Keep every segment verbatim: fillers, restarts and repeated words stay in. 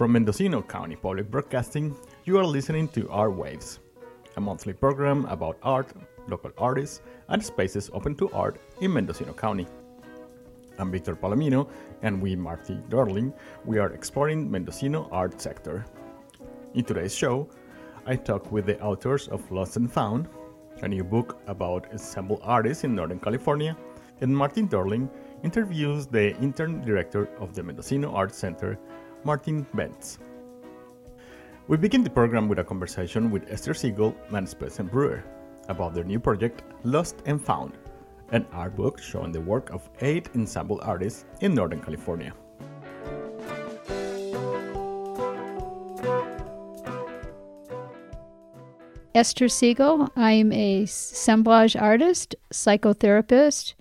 From Mendocino County Public Broadcasting, you are listening to Art Waves, a monthly program about art, local artists, and spaces open to art in Mendocino County. I'm Victor Palomino, and we, Martin Dörling, we are exploring Mendocino art sector. In today's show, I talk with the authors of Lost and Found, a new book about ensemble artists in Northern California, and Martin Dörling interviews the intern director of the Mendocino Art Center, Martin Bentz. We begin the program with a conversation with Esther Siegel and Spencer Brewer about their new project, Lost and Found, an art book showing the work of eight ensemble artists in Northern California. Esther Siegel. I'm a assemblage artist, psychotherapist,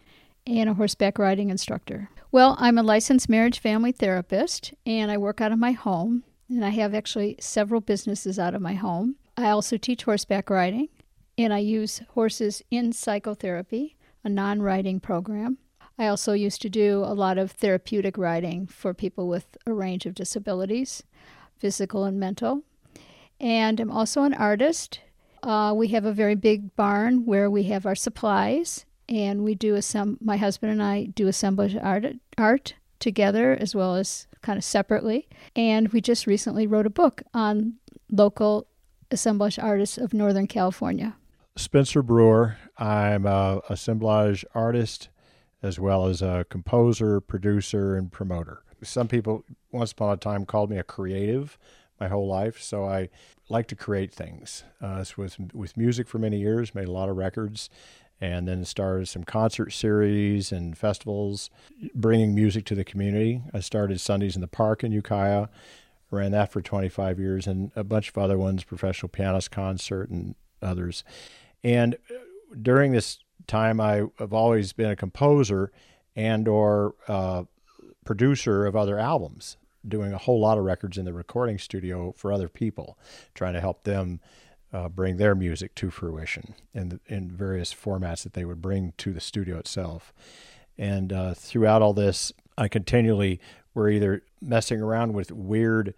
and a horseback riding instructor. Well, I'm a licensed marriage family therapist, and I work out of my home, and I have actually several businesses out of my home. I also teach horseback riding, and I use horses in psychotherapy, a non-riding program. I also used to do a lot of therapeutic riding for people with a range of disabilities, physical and mental. And I'm also an artist. Uh, we have a very big barn where we have our supplies, and we do assemb- my husband and I do assemblage art, art together as well as kind of separately. And we just recently wrote a book on local assemblage artists of Northern California. Spencer Brewer. I'm a assemblage artist as well as a composer, producer, and promoter. Some people once upon a time called me a creative my whole life, so I like to create things. Uh, so with, with music for many years, made a lot of records, and then started some concert series and festivals, bringing music to the community. I started Sundays in the Park in Ukiah, ran that for twenty-five years, and a bunch of other ones, professional pianist concert and others. And during this time, I have always been a composer and or uh, producer of other albums, doing a whole lot of records in the recording studio for other people, trying to help them uh, bring their music to fruition in, the, in various formats that they would bring to the studio itself. And uh, throughout all this, I continually were either messing around with weird,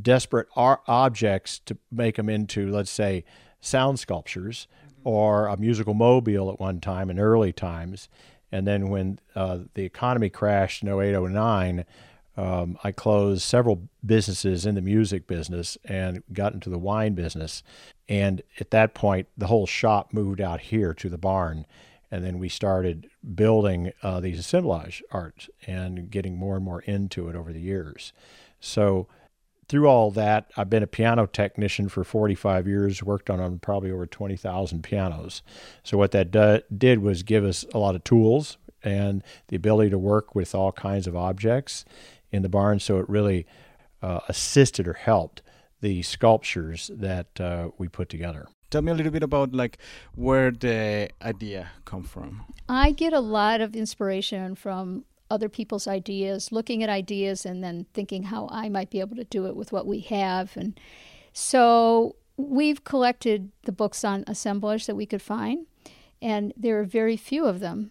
desperate ar- objects to make them into, let's say, sound sculptures, or a musical mobile at one time in early times. And then when uh, the economy crashed in oh eight, oh nine, um, I closed several businesses in the music business and got into the wine business. And at that point, the whole shop moved out here to the barn. And then we started building uh, these assemblage art and getting more and more into it over the years. So through all that, I've been a piano technician for forty-five years, worked on, on probably over twenty thousand pianos. So what that do, did was give us a lot of tools and the ability to work with all kinds of objects in the barn. So it really uh, assisted or helped the sculptures that uh, we put together. Tell me a little bit about like where the idea come from. I get a lot of inspiration from other people's ideas, looking at ideas and then thinking how I might be able to do it with what we have. And so we've collected the books on assemblage that we could find, and there are very few of them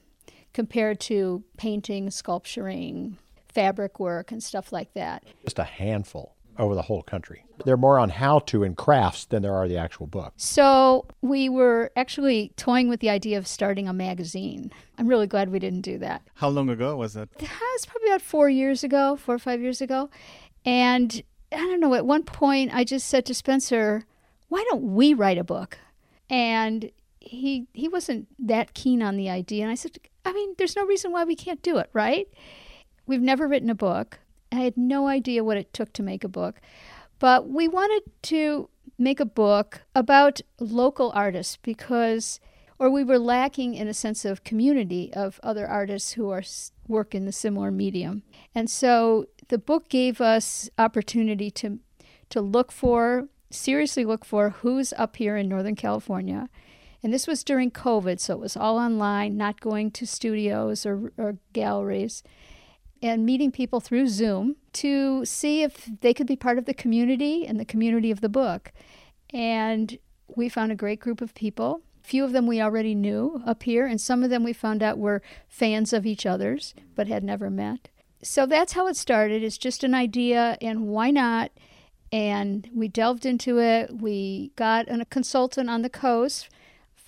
compared to painting, sculpturing, fabric work, and stuff like that. Just a handful over the whole country. They're more on how-to and crafts than there are the actual books. So we were actually toying with the idea of starting a magazine. I'm really glad we didn't do that. How long ago was that? That was probably about four years ago, four or five years ago. And I don't know, at one point I just said to Spencer, why don't we write a book? And he he wasn't that keen on the idea. And I said, I mean, there's no reason why we can't do it, right? We've never written a book. I had no idea what it took to make a book, but we wanted to make a book about local artists because, or we were lacking in a sense of community of other artists who are work in the similar medium. And so the book gave us opportunity to to look for, seriously look for who's up here in Northern California. And this was during COVID, so it was all online, not going to studios or, or galleries, and meeting people through Zoom to see if they could be part of the community and the community of the book. And we found a great group of people. A few of them we already knew up here, and some of them we found out were fans of each other's but had never met. so that's how it started. It's just an idea, and why not? And we delved into it. We got an, a consultant on the coast,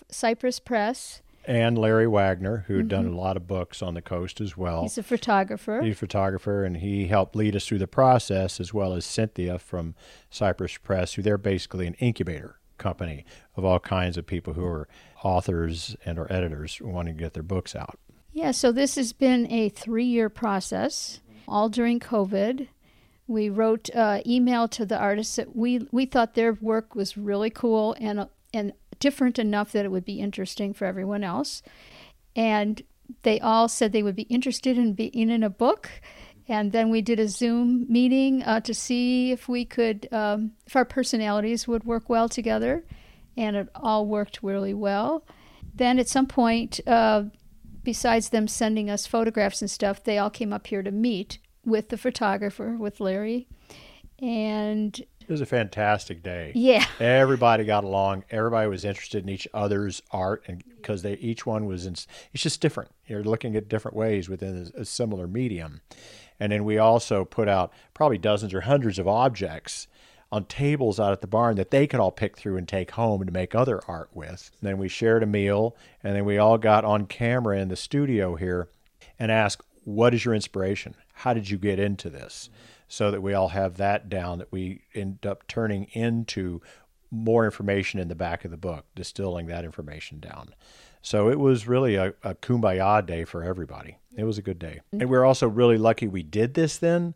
Cypress Press. And Larry Wagner, who had mm-hmm. done a lot of books on the coast as well. He's a photographer. He's a photographer, and he helped lead us through the process, as well as Cynthia from Cypress Press, who they're basically an incubator company of all kinds of people who are authors and or editors wanting to get their books out. Yeah, so this has been a three-year process, all during COVID. We wrote an uh, email to the artists that we, we thought their work was really cool and and different enough that it would be interesting for everyone else. And they all said they would be interested in being in a book. And then we did a Zoom meeting uh, to see if we could, um, if our personalities would work well together. And it all worked really well. Then at some point, uh, besides them sending us photographs and stuff, they all came up here to meet with the photographer, with Larry. And it was a fantastic day. Yeah. Everybody got along. Everybody was interested in each other's art, and because they each one was, in, it's just different. You're looking at different ways within a, a similar medium. And then we also put out probably dozens or hundreds of objects on tables out at the barn that they could all pick through and take home and make other art with. And then we shared a meal, and then we all got on camera in the studio here and asked, what is your inspiration? How did you get into this? So that we all have that down, that we end up turning into more information in the back of the book, distilling that information down. So it was really a, a kumbaya day for everybody. It was a good day. And we're also really lucky we did this then,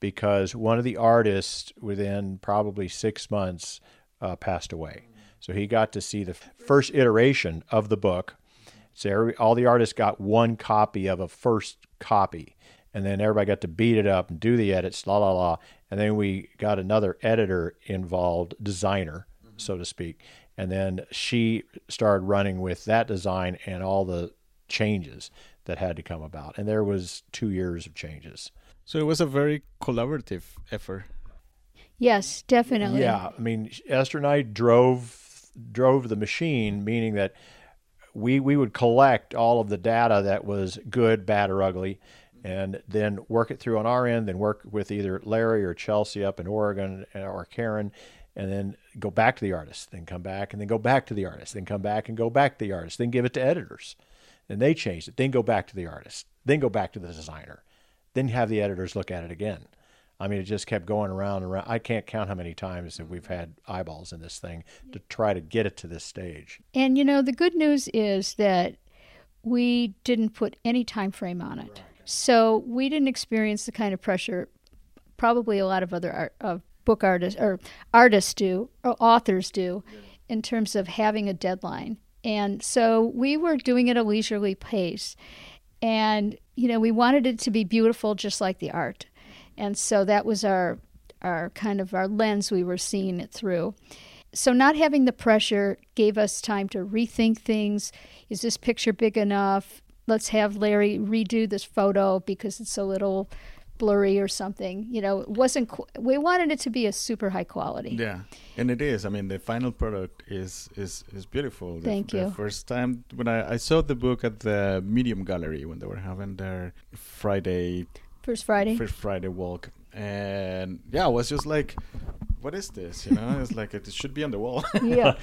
because one of the artists within probably six months uh, passed away. So he got to see the first iteration of the book. So every, all the artists got one copy of a first copy. And then everybody got to beat it up and do the edits, la, la, la. And then we got another editor involved, designer, mm-hmm. so to speak. And then she started running with that design and all the changes that had to come about. And there was two years of changes. So it was a very collaborative effort. Yes, definitely. Yeah. I mean, Esther and I drove, drove the machine, meaning that we, we would collect all of the data that was good, bad, or ugly, and then work it through on our end, then work with either Larry or Chelsea up in Oregon or Karen, and then go back to the artist, then come back, and then go back to the artist, then come back and go back to the artist, then give it to editors. Then they change it, then go back to the artist, then go back to the designer, then have the editors look at it again. I mean, it just kept going around and around. I can't count how many times that we've had eyeballs in this thing to try to get it to this stage. And, you know, the good news is that we didn't put any time frame on it. Right. So we didn't experience the kind of pressure probably a lot of other art, uh, book artists or artists do, or authors do, yeah. in terms of having a deadline. And so we were doing it at a leisurely pace. And, you know, we wanted it to be beautiful just like the art. And so that was our, our kind of our lens we were seeing it through. So not having the pressure gave us time to rethink things. Is this picture big enough? Let's have Larry redo this photo because it's a little blurry or something. You know, it wasn't, we wanted it to be a super high quality. Yeah, and it is. I mean, the final product is is, is beautiful. Thank the, you. The first time when I, I saw the book at the Medium Gallery when they were having their Friday. First Friday. First Friday walk. And yeah, it was just like, what is this? You know, it's like it should be on the wall. Yeah.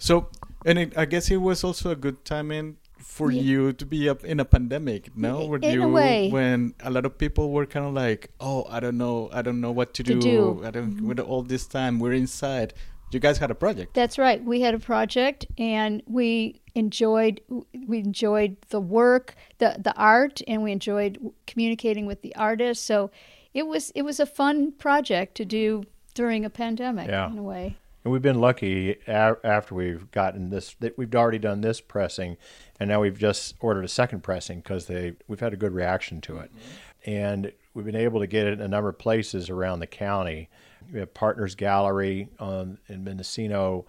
So, and it, I guess it was also a good timing for yeah. you to be up in a pandemic, no? Were in you, a way. When a lot of people were kind of like, oh, I don't know, I don't know what to, to do. do. I don't, mm-hmm. with all this time, we're inside. You guys had a project. That's right. We had a project, and we enjoyed we enjoyed the work, the, the art, and we enjoyed communicating with the artists. So it was it was a fun project to do during a pandemic, yeah. in a way. And we've been lucky after we've gotten this, that we've already done this pressing, and now we've just ordered a second pressing because they we've had a good reaction to it. Mm-hmm. And we've been able to get it in a number of places around the county. We have Partners Gallery on, in Mendocino,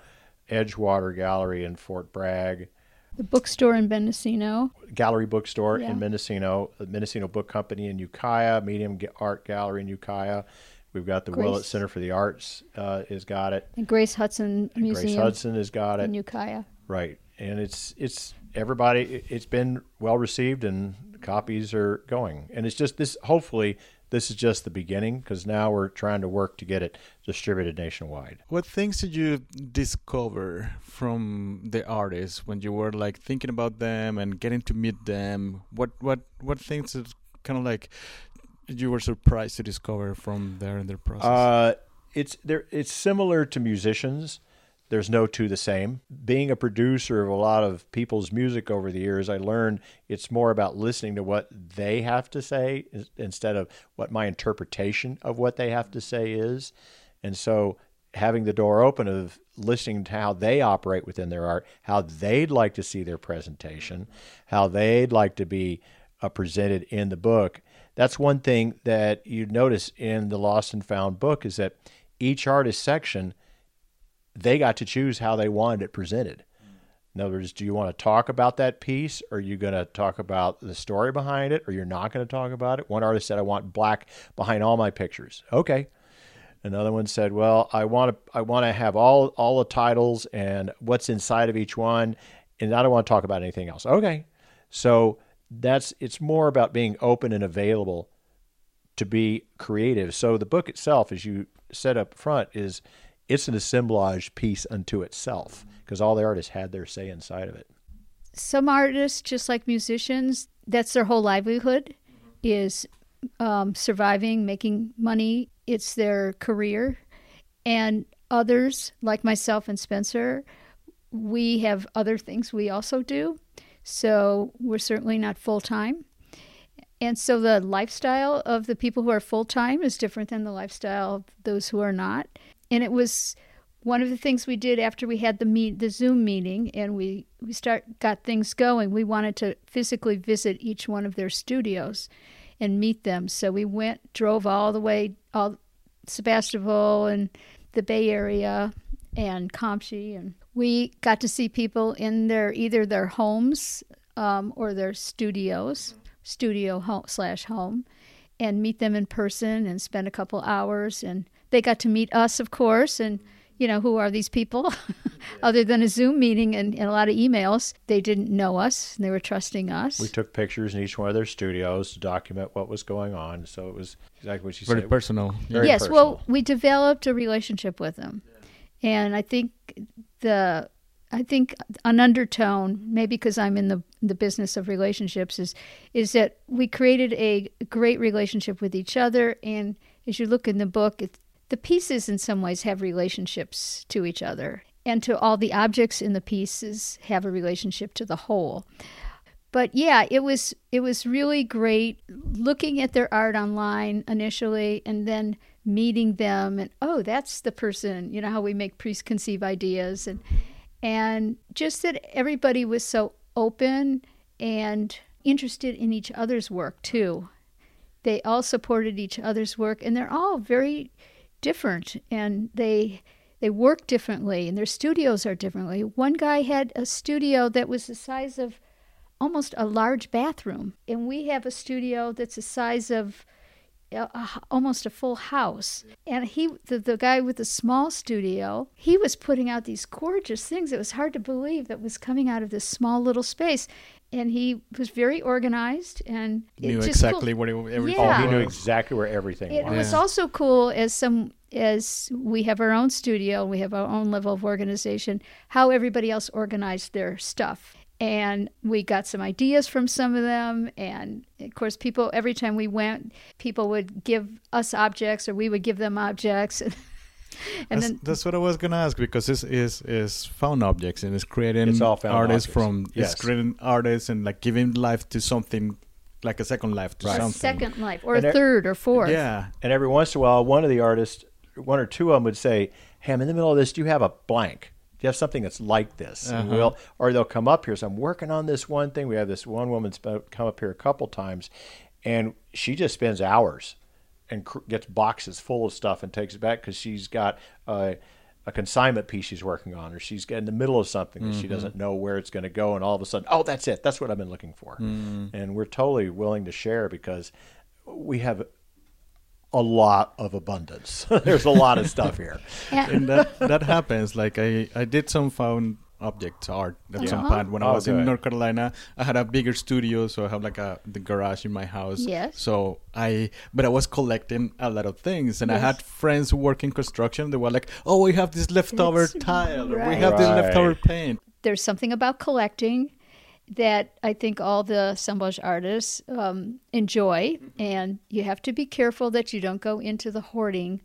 Edgewater Gallery in Fort Bragg. The bookstore in Mendocino. Gallery Bookstore yeah. in Mendocino. The Mendocino Book Company in Ukiah, Medium Art Gallery in Ukiah. We've got the Willitt Center for the Arts uh, has got it. And Grace Hudson Museum. Grace Hudson has got it. In Ukiah. Right. And it's it's everybody, it's been well received and copies are going. And it's just this, hopefully this is just the beginning, because now we're trying to work to get it distributed nationwide. What things did you discover from the artists when you were like thinking about them and getting to meet them? What what what things that kind of like you were surprised to discover from their their process? Uh, it's there. It's similar to musicians. There's no two the same. Being a producer of a lot of people's music over the years, I learned it's more about listening to what they have to say instead of what my interpretation of what they have to say is. And so having the door open of listening to how they operate within their art, how they'd like to see their presentation, how they'd like to be uh, presented in the book. That's one thing that you notice in the Lost and Found book is that each artist section, they got to choose how they wanted it presented. In other words, do you want to talk about that piece? Or are you going to talk about the story behind it? Or you're not going to talk about it? One artist said, I want black behind all my pictures. Okay. Another one said, well, I want to I want to have all, all the titles and what's inside of each one. And I don't want to talk about anything else. Okay. So that's it's more about being open and available to be creative. So the book itself, as you said up front, is... it's an assemblage piece unto itself because all the artists had their say inside of it. Some artists, just like musicians, that's their whole livelihood is um, surviving, making money. It's their career. And others, like myself and Spencer, we have other things we also do. So we're certainly not full-time. And so the lifestyle of the people who are full-time is different than the lifestyle of those who are not. And it was one of the things we did after we had the meet, the Zoom meeting, and we, we start got things going. We wanted to physically visit each one of their studios and meet them. So we went, drove all the way, all Sebastopol and the Bay Area and Campeche, and we got to see people in their either their homes um, or their studios, studio home, slash home, and meet them in person and spend a couple hours. And they got to meet us, of course, and, you know, who are these people? Other than a Zoom meeting and, and a lot of emails, they didn't know us, and they were trusting us. We took pictures in each one of their studios to document what was going on, so it was exactly what you said. Very personal. Very yes, personal. Well, we developed a relationship with them, yeah. And I think the... I think an undertone, maybe because I'm in the the business of relationships, is is that we created a great relationship with each other. And as you look in the book, it, the pieces in some ways have relationships to each other. And to all the objects in the pieces have a relationship to the whole. But yeah, it was it was really great looking at their art online initially and then meeting them. And, oh, that's the person, you know, how we make preconceived ideas. And And just that everybody was so open and interested in each other's work, too. They all supported each other's work, and they're all very different, and they they work differently, and their studios are differently. One guy had a studio that was the size of almost a large bathroom, and we have a studio that's the size of A, a, almost a full house. And he the, the guy with the small studio, he was putting out these gorgeous things. It was hard to believe that was coming out of this small little space. And he was very organized and it knew just exactly cool. what it, everything yeah. oh, he knew exactly where everything it was. It was yeah. also cool as some as we have our own studio, we have our own level of organization, how everybody else organized their stuff. And we got some ideas from some of them. And, of course, people, every time we went, people would give us objects or we would give them objects. and that's, then, that's what I was going to ask, because this is, is found objects and it's creating it's all found artists objects. from yes. It's creating artists and like giving life to something, like a second life to right. something. A second life or and a third or fourth. Yeah. And every once in a while, one of the artists, one or two of them would say, hey, I'm in the middle of this. Do you have a blank? You have something that's like this, uh-huh. and we'll, or they'll come up here. So I'm working on this one thing. We have this one woman's come up here a couple times, and she just spends hours and cr- gets boxes full of stuff and takes it back because she's got uh, a consignment piece she's working on, or she's in the middle of something that mm-hmm. she doesn't know where it's going to go, and all of a sudden, oh, that's it. That's what I've been looking for. Mm. And we're totally willing to share because we have a lot of abundance. There's a lot of stuff here. Yeah. And that, that happens. Like I, I did some found object art at yeah. some point. When oh, I was good. in North Carolina, I had a bigger studio, so I have like a the garage in my house. Yes. So I, but I was collecting a lot of things, and yes. I had friends who work in construction. They were like, "Oh, we have this leftover it's, tile, right. or we have right. this leftover paint." There's something about collecting that I think all the assemblage artists um, enjoy, and you have to be careful that you don't go into the hoarding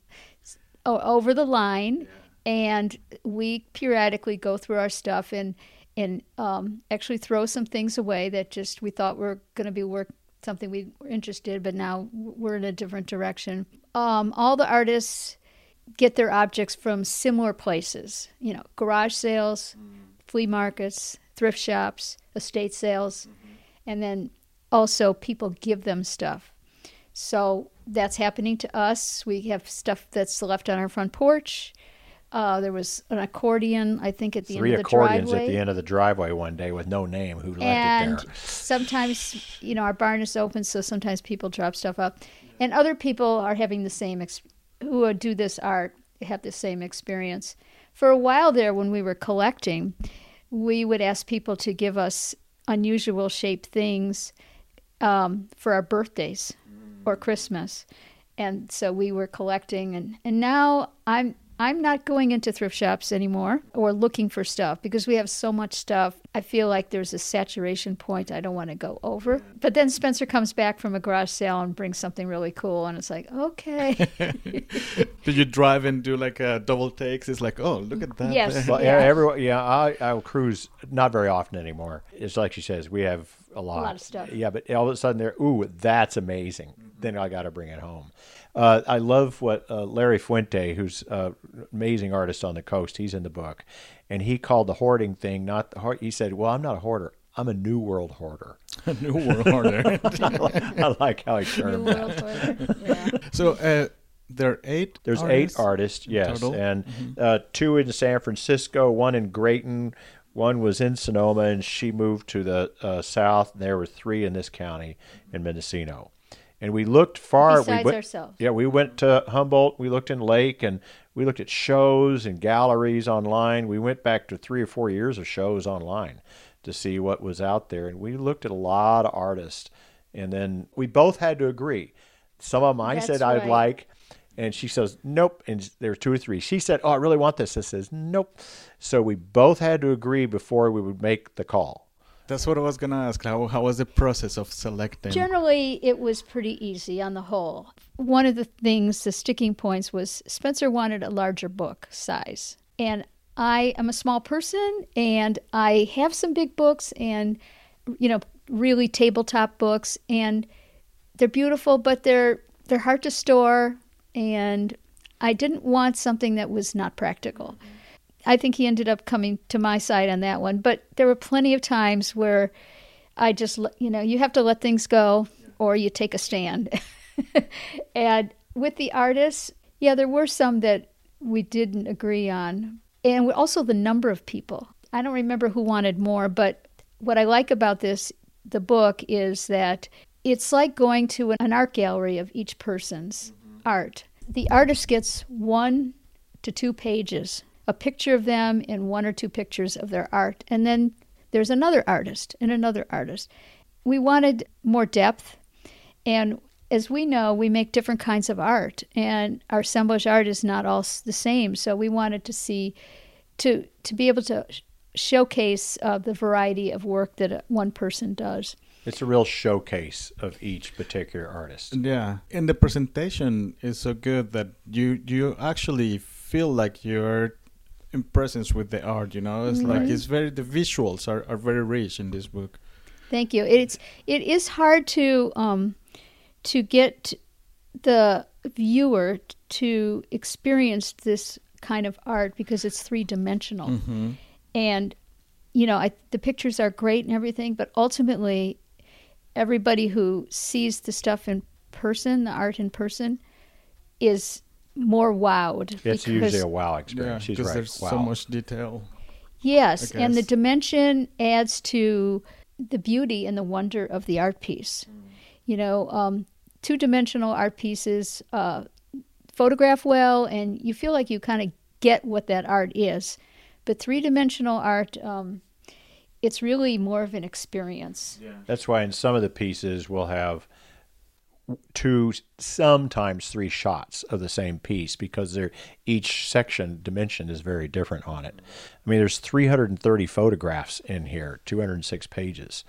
over the line. Yeah. And we periodically go through our stuff and and um, actually throw some things away that just we thought were going to be work something we were interested in, but now we're in a different direction. Um, all the artists get their objects from similar places, you know, garage sales, mm-hmm. flea markets, thrift shops, estate sales, mm-hmm. and then also people give them stuff. So that's happening to us. We have stuff that's left on our front porch. Uh, there was an accordion, I think, at the Three end of the driveway. Three accordions at the end of the driveway one day with no name who left and it there. And sometimes, you know, our barn is open, so sometimes people drop stuff up. And other people are having the same, exp- who do this art, have the same experience. For a while there, when we were collecting, we would ask people to give us unusual shaped things um, for our birthdays or Christmas. And so we were collecting. And, and now I'm... I'm not going into thrift shops anymore or looking for stuff because we have so much stuff. I feel like there's a saturation point I don't want to go over. But then Spencer comes back from a garage sale and brings something really cool, and it's like, okay. Did you drive and do like a double takes? It's like, oh, look at that. Yes. Well, yeah, everyone, yeah I, I'll cruise not very often anymore. It's like she says, we have a lot. A lot of stuff. Yeah, but all of a sudden they're, ooh, that's amazing. Mm-hmm. Then I got to bring it home. Uh, I love what uh, Larry Fuente, who's an amazing artist on the coast, he's in the book, and he called the hoarding thing not the hoard. He said, well, I'm not a hoarder. I'm a New World hoarder. A New World hoarder. I, like, I like how he termed New World hoarder, yeah. So uh, there are eight There's artists eight artists, yes, total? And mm-hmm. uh, two in San Francisco, one in Grayton, one was in Sonoma, and she moved to the uh, south. There were three in this county in Mendocino. And we looked far. Besides we went, ourselves. Yeah, we went to Humboldt. We looked in Lake, and we looked at shows and galleries online. We went back to three or four years of shows online to see what was out there. And we looked at a lot of artists. And then we both had to agree. Some of them I That's said right. I'd like. And she says, nope. And there were two or three. She said, oh, I really want this. I says, nope. So we both had to agree before we would make the call. That's what I was going to ask. How, how was the process of selecting? Generally, it was pretty easy on the whole. One of the things, the sticking points, was Spencer wanted a larger book size. And I am a small person, and I have some big books and, you know, really tabletop books. And they're beautiful, but they're they're hard to store. And I didn't want something that was not practical. I think he ended up coming to my side on that one. But there were plenty of times where I just, you know, you have to let things go or you take a stand. And with the artists, yeah, there were some that we didn't agree on. And also the number of people. I don't remember who wanted more, but what I like about this, the book, is that it's like going to an art gallery of each person's mm-hmm. art. The artist gets one to two pages a picture of them and one or two pictures of their art. And then there's another artist and another artist. We wanted more depth. And as we know, we make different kinds of art. And our assemblage art is not all the same. So we wanted to see, to, to be able to showcase uh, the variety of work that one person does. It's a real showcase of each particular artist. Yeah. And the presentation is so good that you you actually feel like you're in presence with the art, you know, it's right. like it's very the visuals are, are very rich in this book. Thank you. It's it is hard to um, to get the viewer to experience this kind of art because it's three dimensional, mm-hmm. and you know I, the pictures are great and everything, but ultimately everybody who sees the stuff in person, the art in person, is more wowed. It's because, usually a wow experience. Yeah, she's right. There's wow. so much detail. Yes, and the dimension adds to the beauty and the wonder of the art piece. Mm. You know, um, two-dimensional art pieces uh, photograph well, and you feel like you kind of get what that art is. But three-dimensional art, um, it's really more of an experience. Yeah. That's why in some of the pieces we'll have two, sometimes three shots of the same piece, because they're, each section dimension is very different on it. I mean, there's three hundred thirty photographs in here, two hundred six pages.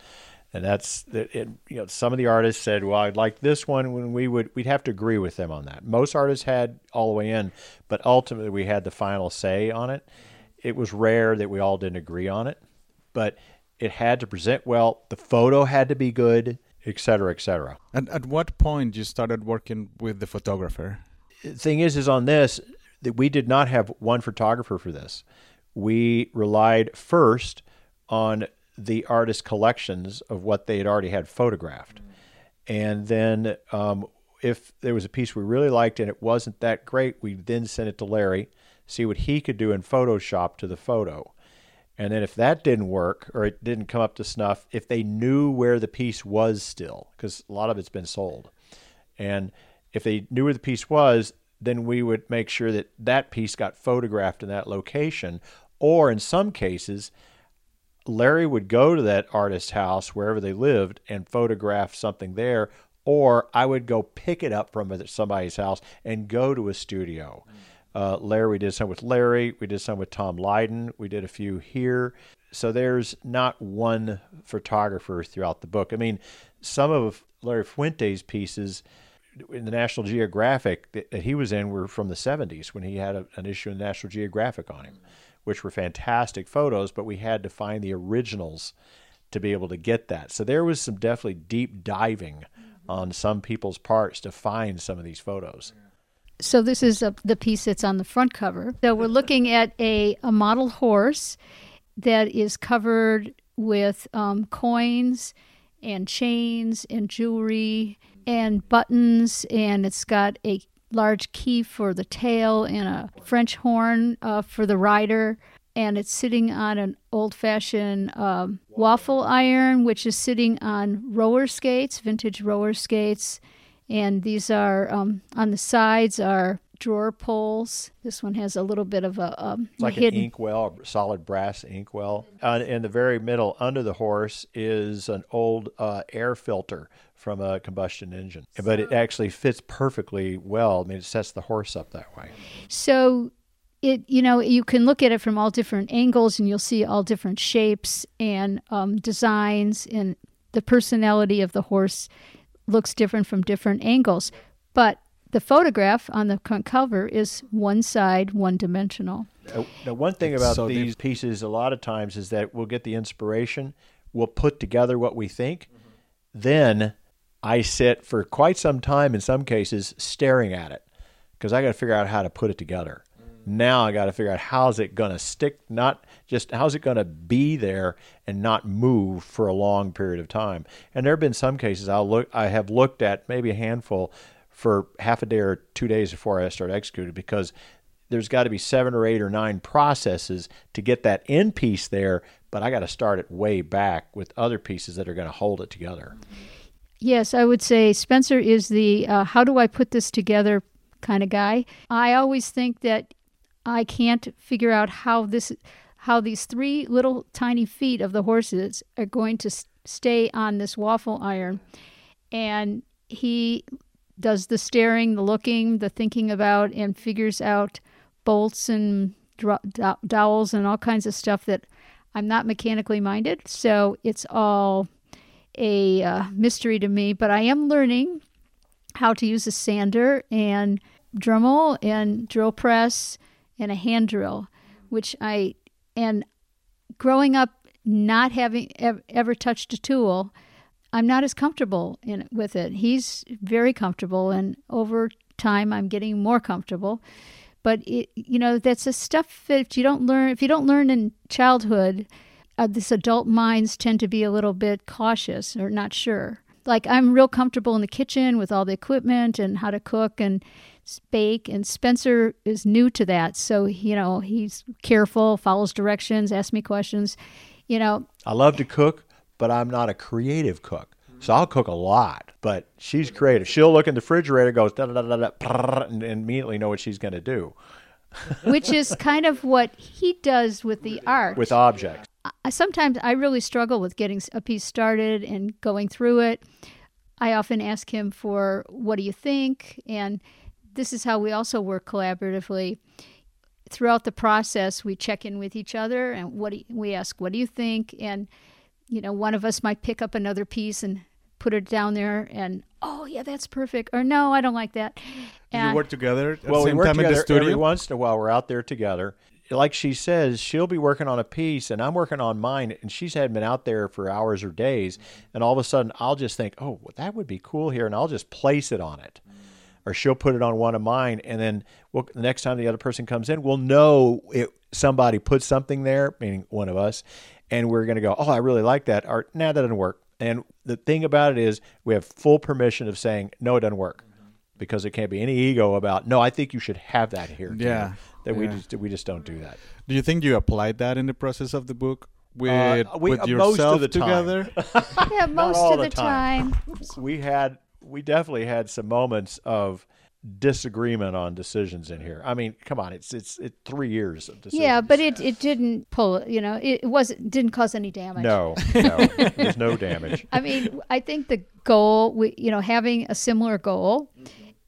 And that's, it, you know, some of the artists said, well, I'd like this one, when we would, we'd have to agree with them on that. Most artists had all the way in, but ultimately we had the final say on it. It was rare that we all didn't agree on it, but it had to present well, the photo had to be good, et cetera, et cetera. And at what point you started working with the photographer? The thing is, is on this, that we did not have one photographer for this. We relied first on the artist collections of what they had already had photographed. Mm-hmm. And then um, if there was a piece we really liked and it wasn't that great, we then sent it to Larry, see what he could do in Photoshop to the photo. And then if that didn't work or it didn't come up to snuff, if they knew where the piece was still, because a lot of it's been sold. And if they knew where the piece was, then we would make sure that that piece got photographed in that location. Or in some cases, Larry would go to that artist's house, wherever they lived, and photograph something there, or I would go pick it up from somebody's house and go to a studio. Uh, Larry, we did some with Larry, we did some with Tom Lydon, we did a few here. So there's not one photographer throughout the book. I mean, some of Larry Fuente's pieces in the National Geographic that, that he was in were from the seventies, when he had a, an issue in National Geographic on him, which were fantastic photos, but we had to find the originals to be able to get that. So there was some definitely deep diving on some people's parts to find some of these photos. So this is a, the piece that's on the front cover. So we're looking at a, a model horse that is covered with um, coins and chains and jewelry and buttons, and it's got a large key for the tail and a French horn uh, for the rider. And it's sitting on an old-fashioned um, waffle iron, which is sitting on roller skates, vintage roller skates. And these are, um, on the sides are drawer pulls. This one has a little bit of a um, It's like hidden... an inkwell, a solid brass inkwell. Uh, in the very middle, under the horse, is an old uh, air filter from a combustion engine. But it actually fits perfectly well. I mean, it sets the horse up that way. So, it you know, you can look at it from all different angles, and you'll see all different shapes and um, designs, and the personality of the horse looks different from different angles. But the photograph on the cover is one side, one-dimensional. Now, now one thing about so these deep. pieces a lot of times is that we'll get the inspiration, we'll put together what we think, mm-hmm. then I sit for quite some time, in some cases, staring at it, because I got to figure out how to put it together. Mm. Now I got to figure out how's it going to stick, not just how's it going to be there and not move for a long period of time. And there have been some cases I'll look, I have looked at maybe a handful for half a day or two days before I start executing, because there's got to be seven or eight or nine processes to get that end piece there, but I got to start it way back with other pieces that are going to hold it together. Yes, I would say Spencer is the uh, how do I put this together kind of guy. I always think that I can't figure out how this, how these three little tiny feet of the horses are going to stay on this waffle iron. And he does the staring, the looking, the thinking about, and figures out bolts and dro- do- dowels and all kinds of stuff that I'm not mechanically minded. So it's all a uh, mystery to me, but I am learning how to use a sander and Dremel and drill press and a hand drill, which I, and growing up not having ev- ever touched a tool, I'm not as comfortable in with it. He's very comfortable, and over time I'm getting more comfortable. But it, you know, that's the stuff that if you don't learn, if you don't learn in childhood, Uh, this adult minds tend to be a little bit cautious or not sure. Like, I'm real comfortable in the kitchen with all the equipment and how to cook and bake, and Spencer is new to that. So, you know, he's careful, follows directions, asks me questions, you know. I love to cook, but I'm not a creative cook. So I'll cook a lot, but she's creative. She'll look in the refrigerator, goes da da da da, and immediately know what she's going to do. which is kind of what he does with the art. With objects. I, sometimes I really struggle with getting a piece started and going through it. I often ask him for, what do you think? And this is how we also work collaboratively. Throughout the process, we check in with each other, and what do you, we ask, what do you think? And, you know, one of us might pick up another piece and put it down there, and, oh, yeah, that's perfect, or no, I don't like that. And you work together at well, the same we time in the studio? Every once in a while, we're out there together. Like she says, she'll be working on a piece, and I'm working on mine, and she's had been out there for hours or days, and all of a sudden, I'll just think, oh, well, that would be cool here, and I'll just place it on it. Or she'll put it on one of mine, and then we'll, the next time the other person comes in, we'll know it, somebody put something there, meaning one of us, and we're going to go, oh, I really like that. Or, nah, that doesn't work. And the thing about it is we have full permission of saying, no, it doesn't work, because there can't be any ego about, no, I think you should have that here. Yeah. That yeah. we just we just don't do that. Do you think you applied that in the process of the book? With, uh, we, with uh, yourself together? Yeah, most of the time. We had... We definitely had some moments of disagreement on decisions in here. I mean, come on, it's it's it, three years of decisions. Yeah, but it, it didn't pull, you know, it wasn't didn't cause any damage. No, no, there's no damage. I mean, I think the goal, we, you know, having a similar goal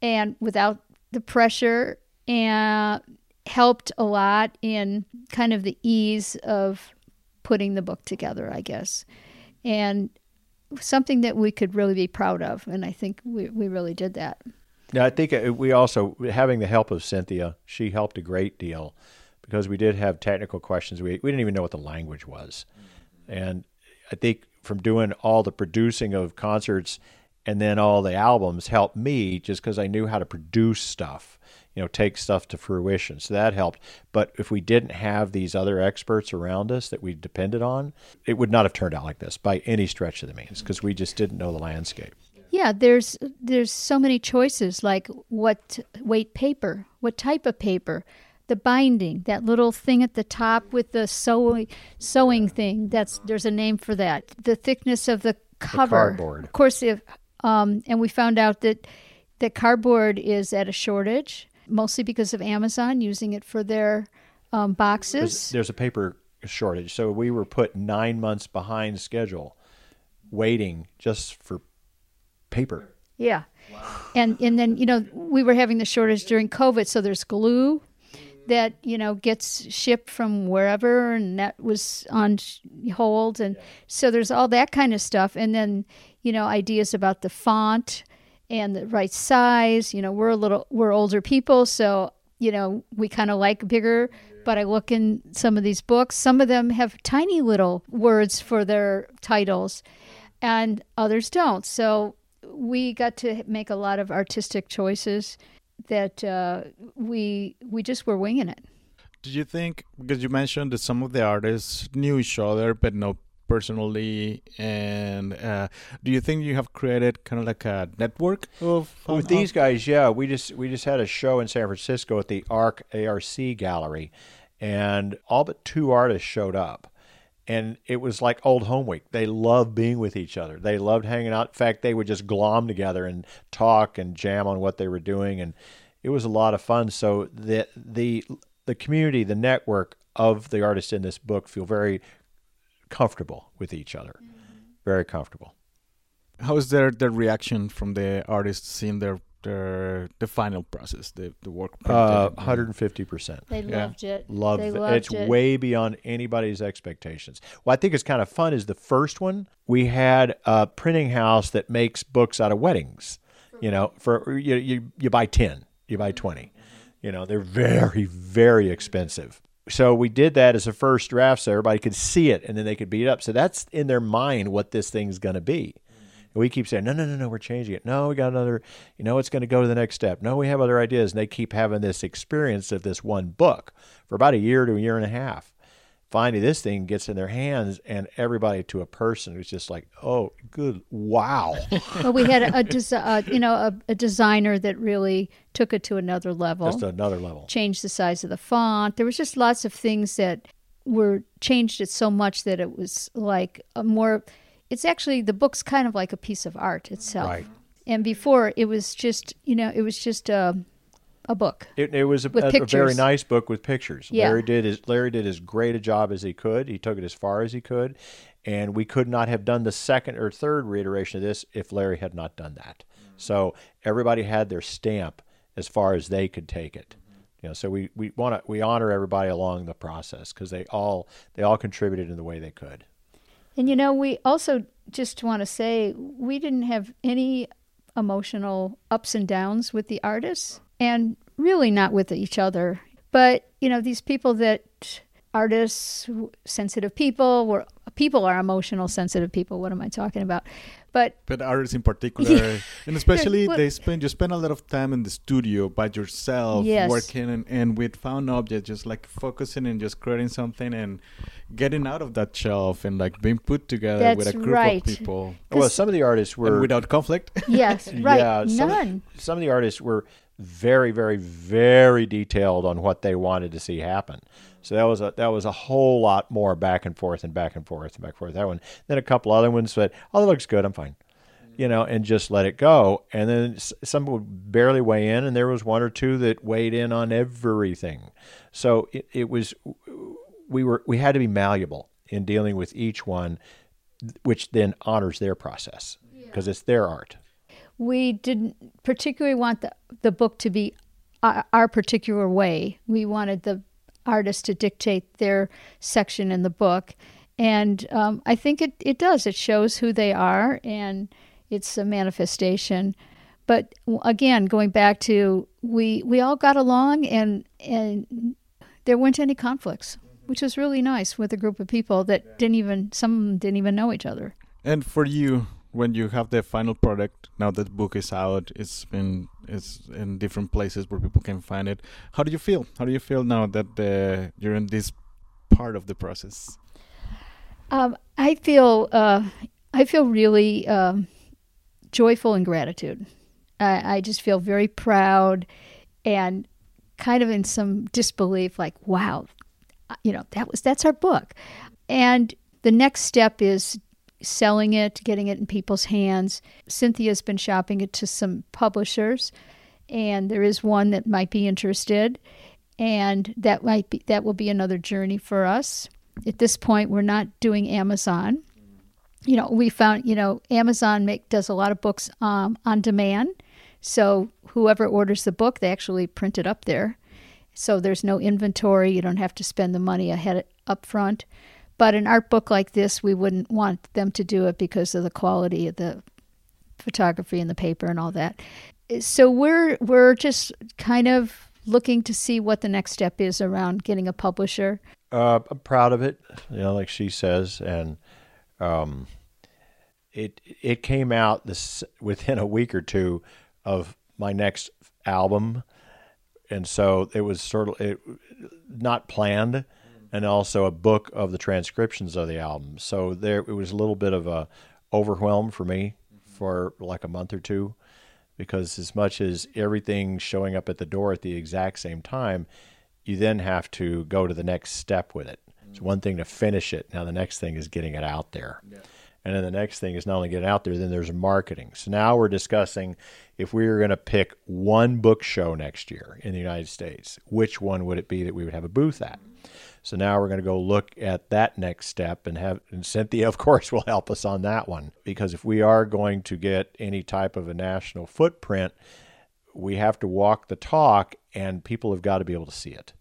and without the pressure and helped a lot in kind of the ease of putting the book together, I guess. And something that we could really be proud of, and I think we, we really did that. Now, I think we also, having the help of Cynthia, she helped a great deal because we did have technical questions. We we didn't even know what the language was. And I think from doing all the producing of concerts and then all the albums helped me just because I knew how to produce stuff, you know, take stuff to fruition. So that helped. But if we didn't have these other experts around us that we depended on, it would not have turned out like this by any stretch of the means, because we just didn't know the landscape. Yeah, there's there's so many choices, like what weight paper, what type of paper, the binding, that little thing at the top with the sewing, sewing thing. That's there's a name for that. The thickness of the cover. The cardboard. Of course, if, um, and we found out that that cardboard is at a shortage, mostly because of Amazon using it for their um, boxes. There's, there's a paper shortage. So we were put nine months behind schedule waiting just for paper. Yeah. Wow. And and then, you know, we were having the shortage during COVID. So there's glue that, you know, gets shipped from wherever, and that was on hold. And yeah. So there's all that kind of stuff. And then, you know, ideas about the font and the right size. You know, we're a little, we're older people, so, you know, we kind of like bigger, but I look in some of these books, some of them have tiny little words for their titles, and others don't. So we got to make a lot of artistic choices that uh, we we just were winging it. Do you think, because you mentioned that some of the artists knew each other, but no personally, and uh, do you think you have created kind of like a network of well, with these guys? Yeah, we just we just had a show in San Francisco at the Arc A R C Gallery, and all but two artists showed up, and it was like old home week. They loved being with each other. They loved hanging out. In fact, they would just glom together and talk and jam on what they were doing, and it was a lot of fun. So the the the community, the network of the artists in this book feel very comfortable with each other. Mm-hmm. Very comfortable. How is their, their reaction from the artists in their, their the final process, the, the work? Uh, one hundred fifty percent. They yeah. loved it. Loved they it. Loved it's it. Way beyond anybody's expectations. What I think is kind of fun is the first one, we had a printing house that makes books out of weddings. You know, for you you, you buy ten, you buy twenty. You know, they're very, very expensive. So we did that as a first draft so everybody could see it, and then they could beat it up. So that's in their mind what this thing's going to be. And we keep saying, no, no, no, no, we're changing it. No, we got another, you know, it's going to go to the next step. No, we have other ideas. And they keep having this experience of this one book for about a year to a year and a half. Finally, this thing gets in their hands, and everybody to a person who's just like, oh, good, wow. Well, we had a, a des- uh, you know, a, a designer that really took it to another level. Just another level. Changed the size of the font. There was just lots of things that were changed it so much that it was like a more, it's actually, the book's kind of like a piece of art itself. Right. And before, it was just, you know, it was just a a book. It, it was a, a, a very nice book with pictures. Yeah. Larry did his, Larry did as great a job as he could. He took it as far as he could. And we could not have done the second or third reiteration of this if Larry had not done that. So everybody had their stamp as far as they could take it. You know, so we, we want to we honor everybody along the process because they all they all contributed in the way they could. And you know, we also just want to say we didn't have any emotional ups and downs with the artists, and really not with each other. But you know, these people that artists, sensitive people, were people are emotional, sensitive people. What am I talking about? But, but artists in particular, yeah. and especially what, they spend you spend a lot of time in the studio by yourself, yes. working and, and with found objects, just like focusing and just creating something and getting out of that shelf and like being put together That's with a group right. of people. Well, some of the artists were... without conflict. Yes, right, yeah, some none. Of, some of the artists were very, very, very detailed on what they wanted to see happen. So that was a that was a whole lot more back and forth and back and forth and back and forth. That one, then a couple other ones said, "Oh, that looks good. I'm fine," you know, and just let it go. And then some would barely weigh in, and there was one or two that weighed in on everything. So it, it was we were we had to be malleable in dealing with each one, which then honors their process because yeah. it's their art. We didn't particularly want the the book to be our, our particular way. We wanted the artists to dictate their section in the book, and um, I think it, it does. It shows who they are, and it's a manifestation. But again, going back to we we all got along, and and there weren't any conflicts, which was really nice with a group of people that didn't even some of them didn't even know each other. And for you, when you have the final product, now that the book is out, it's been it's in different places where people can find it. How do you feel? How do you feel now that the, you're in this part of the process? Um, I feel uh, I feel really uh, joyful and gratitude. I, I just feel very proud and kind of in some disbelief, like wow, you know that was that's our book, and the next step is selling it, getting it in people's hands. Cynthia's been shopping it to some publishers, and there is one that might be interested, and that might be that will be another journey for us. At this point, we're not doing Amazon. You know, we found you know Amazon make does a lot of books um, on demand, so whoever orders the book, they actually print it up there. So there's no inventory. You don't have to spend the money ahead up front. But an art book like this, we wouldn't want them to do it because of the quality of the photography and the paper and all that. So we're we're just kind of looking to see what the next step is around getting a publisher. Uh, I'm proud of it, you know, like she says, and um, it it came out this within a week or two of my next album, and so it was sort of it, not planned. And also a book of the transcriptions of the album. So there, it was a little bit of a overwhelm for me for like a month or two, because as much as everything showing up at the door at the exact same time, you then have to go to the next step with it. It's one thing to finish it. Now the next thing is getting it out there. Yeah. And then the next thing is not only getting out there, then there's marketing. So now we're discussing if we were going to pick one book show next year in the United States, which one would it be that we would have a booth at? So now we're going to go look at that next step and have, and Cynthia, of course, will help us on that one. Because if we are going to get any type of a national footprint, we have to walk the talk, and people have got to be able to see it.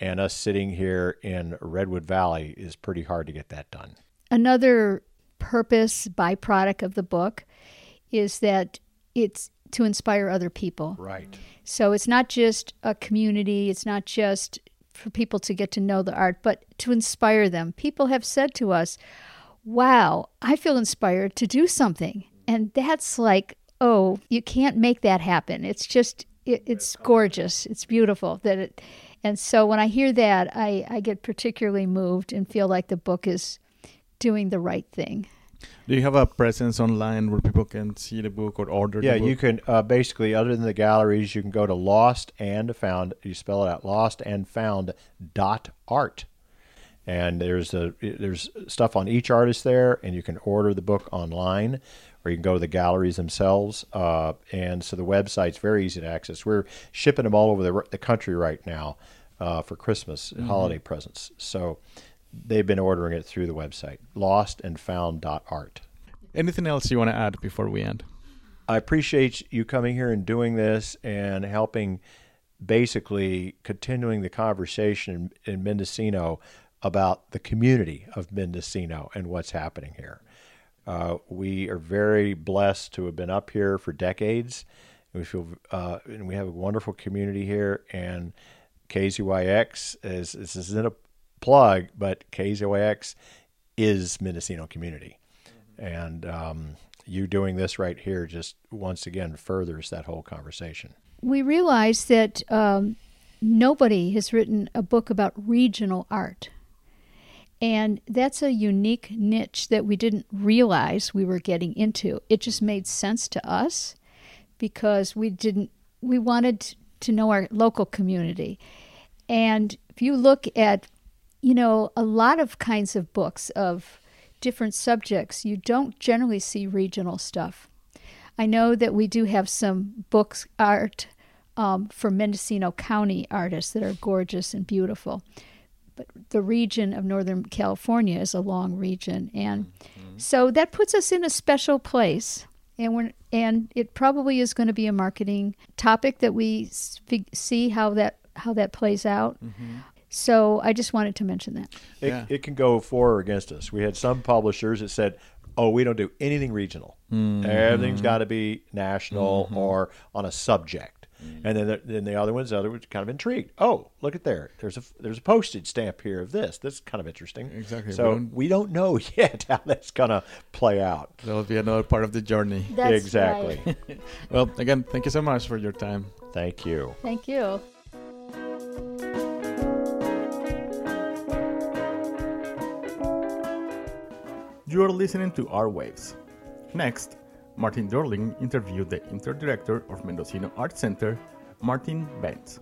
And us sitting here in Redwood Valley is pretty hard to get that done. Another purpose, byproduct of the book is that it's to inspire other people. Right. So it's not just a community, it's not just for people to get to know the art, but to inspire them. People have said to us, wow, I feel inspired to do something. And that's like, oh, you can't make that happen. It's just, it, it's gorgeous. It's beautiful. That it, and so when I hear that, I, I get particularly moved and feel like the book is doing the right thing. Do you have a presence online where people can see the book or order yeah, the book? Yeah, you can uh, basically, other than the galleries, you can go to Lost and Found. You spell it out, lost and found dot art. And there's a, there's stuff on each artist there, and you can order the book online. or you can go to the galleries themselves. Uh, and so the website's very easy to access. We're shipping them all over the, the country right now uh, for Christmas and mm-hmm. holiday presents. So they've been ordering it through the website, lost and found dot art. Anything else you want to add before we end? I appreciate you coming here and doing this and helping basically continuing the conversation in, in Mendocino about the community of Mendocino and what's happening here. Uh, we are very blessed to have been up here for decades. We feel, uh, and we have a wonderful community here, and K Z Y X is, this isn't a plug, but K Z Y X is Mendocino community. Mm-hmm. And, um, you doing this right here just once again furthers that whole conversation. We realize that um, nobody has written a book about regional art. And that's a unique niche that we didn't realize we were getting into. It just made sense to us because we didn't, we wanted to know our local community. And if you look at, you know, a lot of kinds of books of different subjects, you don't generally see regional stuff. I know that we do have some books, art um, for Mendocino County artists that are gorgeous and beautiful. But the region of Northern California is a long region. And mm-hmm. so that puts us in a special place. And we're, and it probably is going to be a marketing topic that we sp- see how that how that plays out. Mm-hmm. So I just wanted to mention that. It, yeah. it can go for or against us. We had some publishers that said, oh, we don't do anything regional. Mm-hmm. Everything's got to be national mm-hmm. or on a subject. Mm-hmm. And then the, then the other ones, the other ones kind of intrigued. Oh, look at there. There's a there's a postage stamp here of this. That's kind of interesting. Exactly. So we don't, we don't know yet how that's going to play out. That'll be another part of the journey. That's exactly. Right. Well, again, thank you so much for your time. Thank you. Thank you. You are listening to Art Waves. Next, Martin Dörling interviewed the interim director of Mendocino Art Center, Martin Bentz.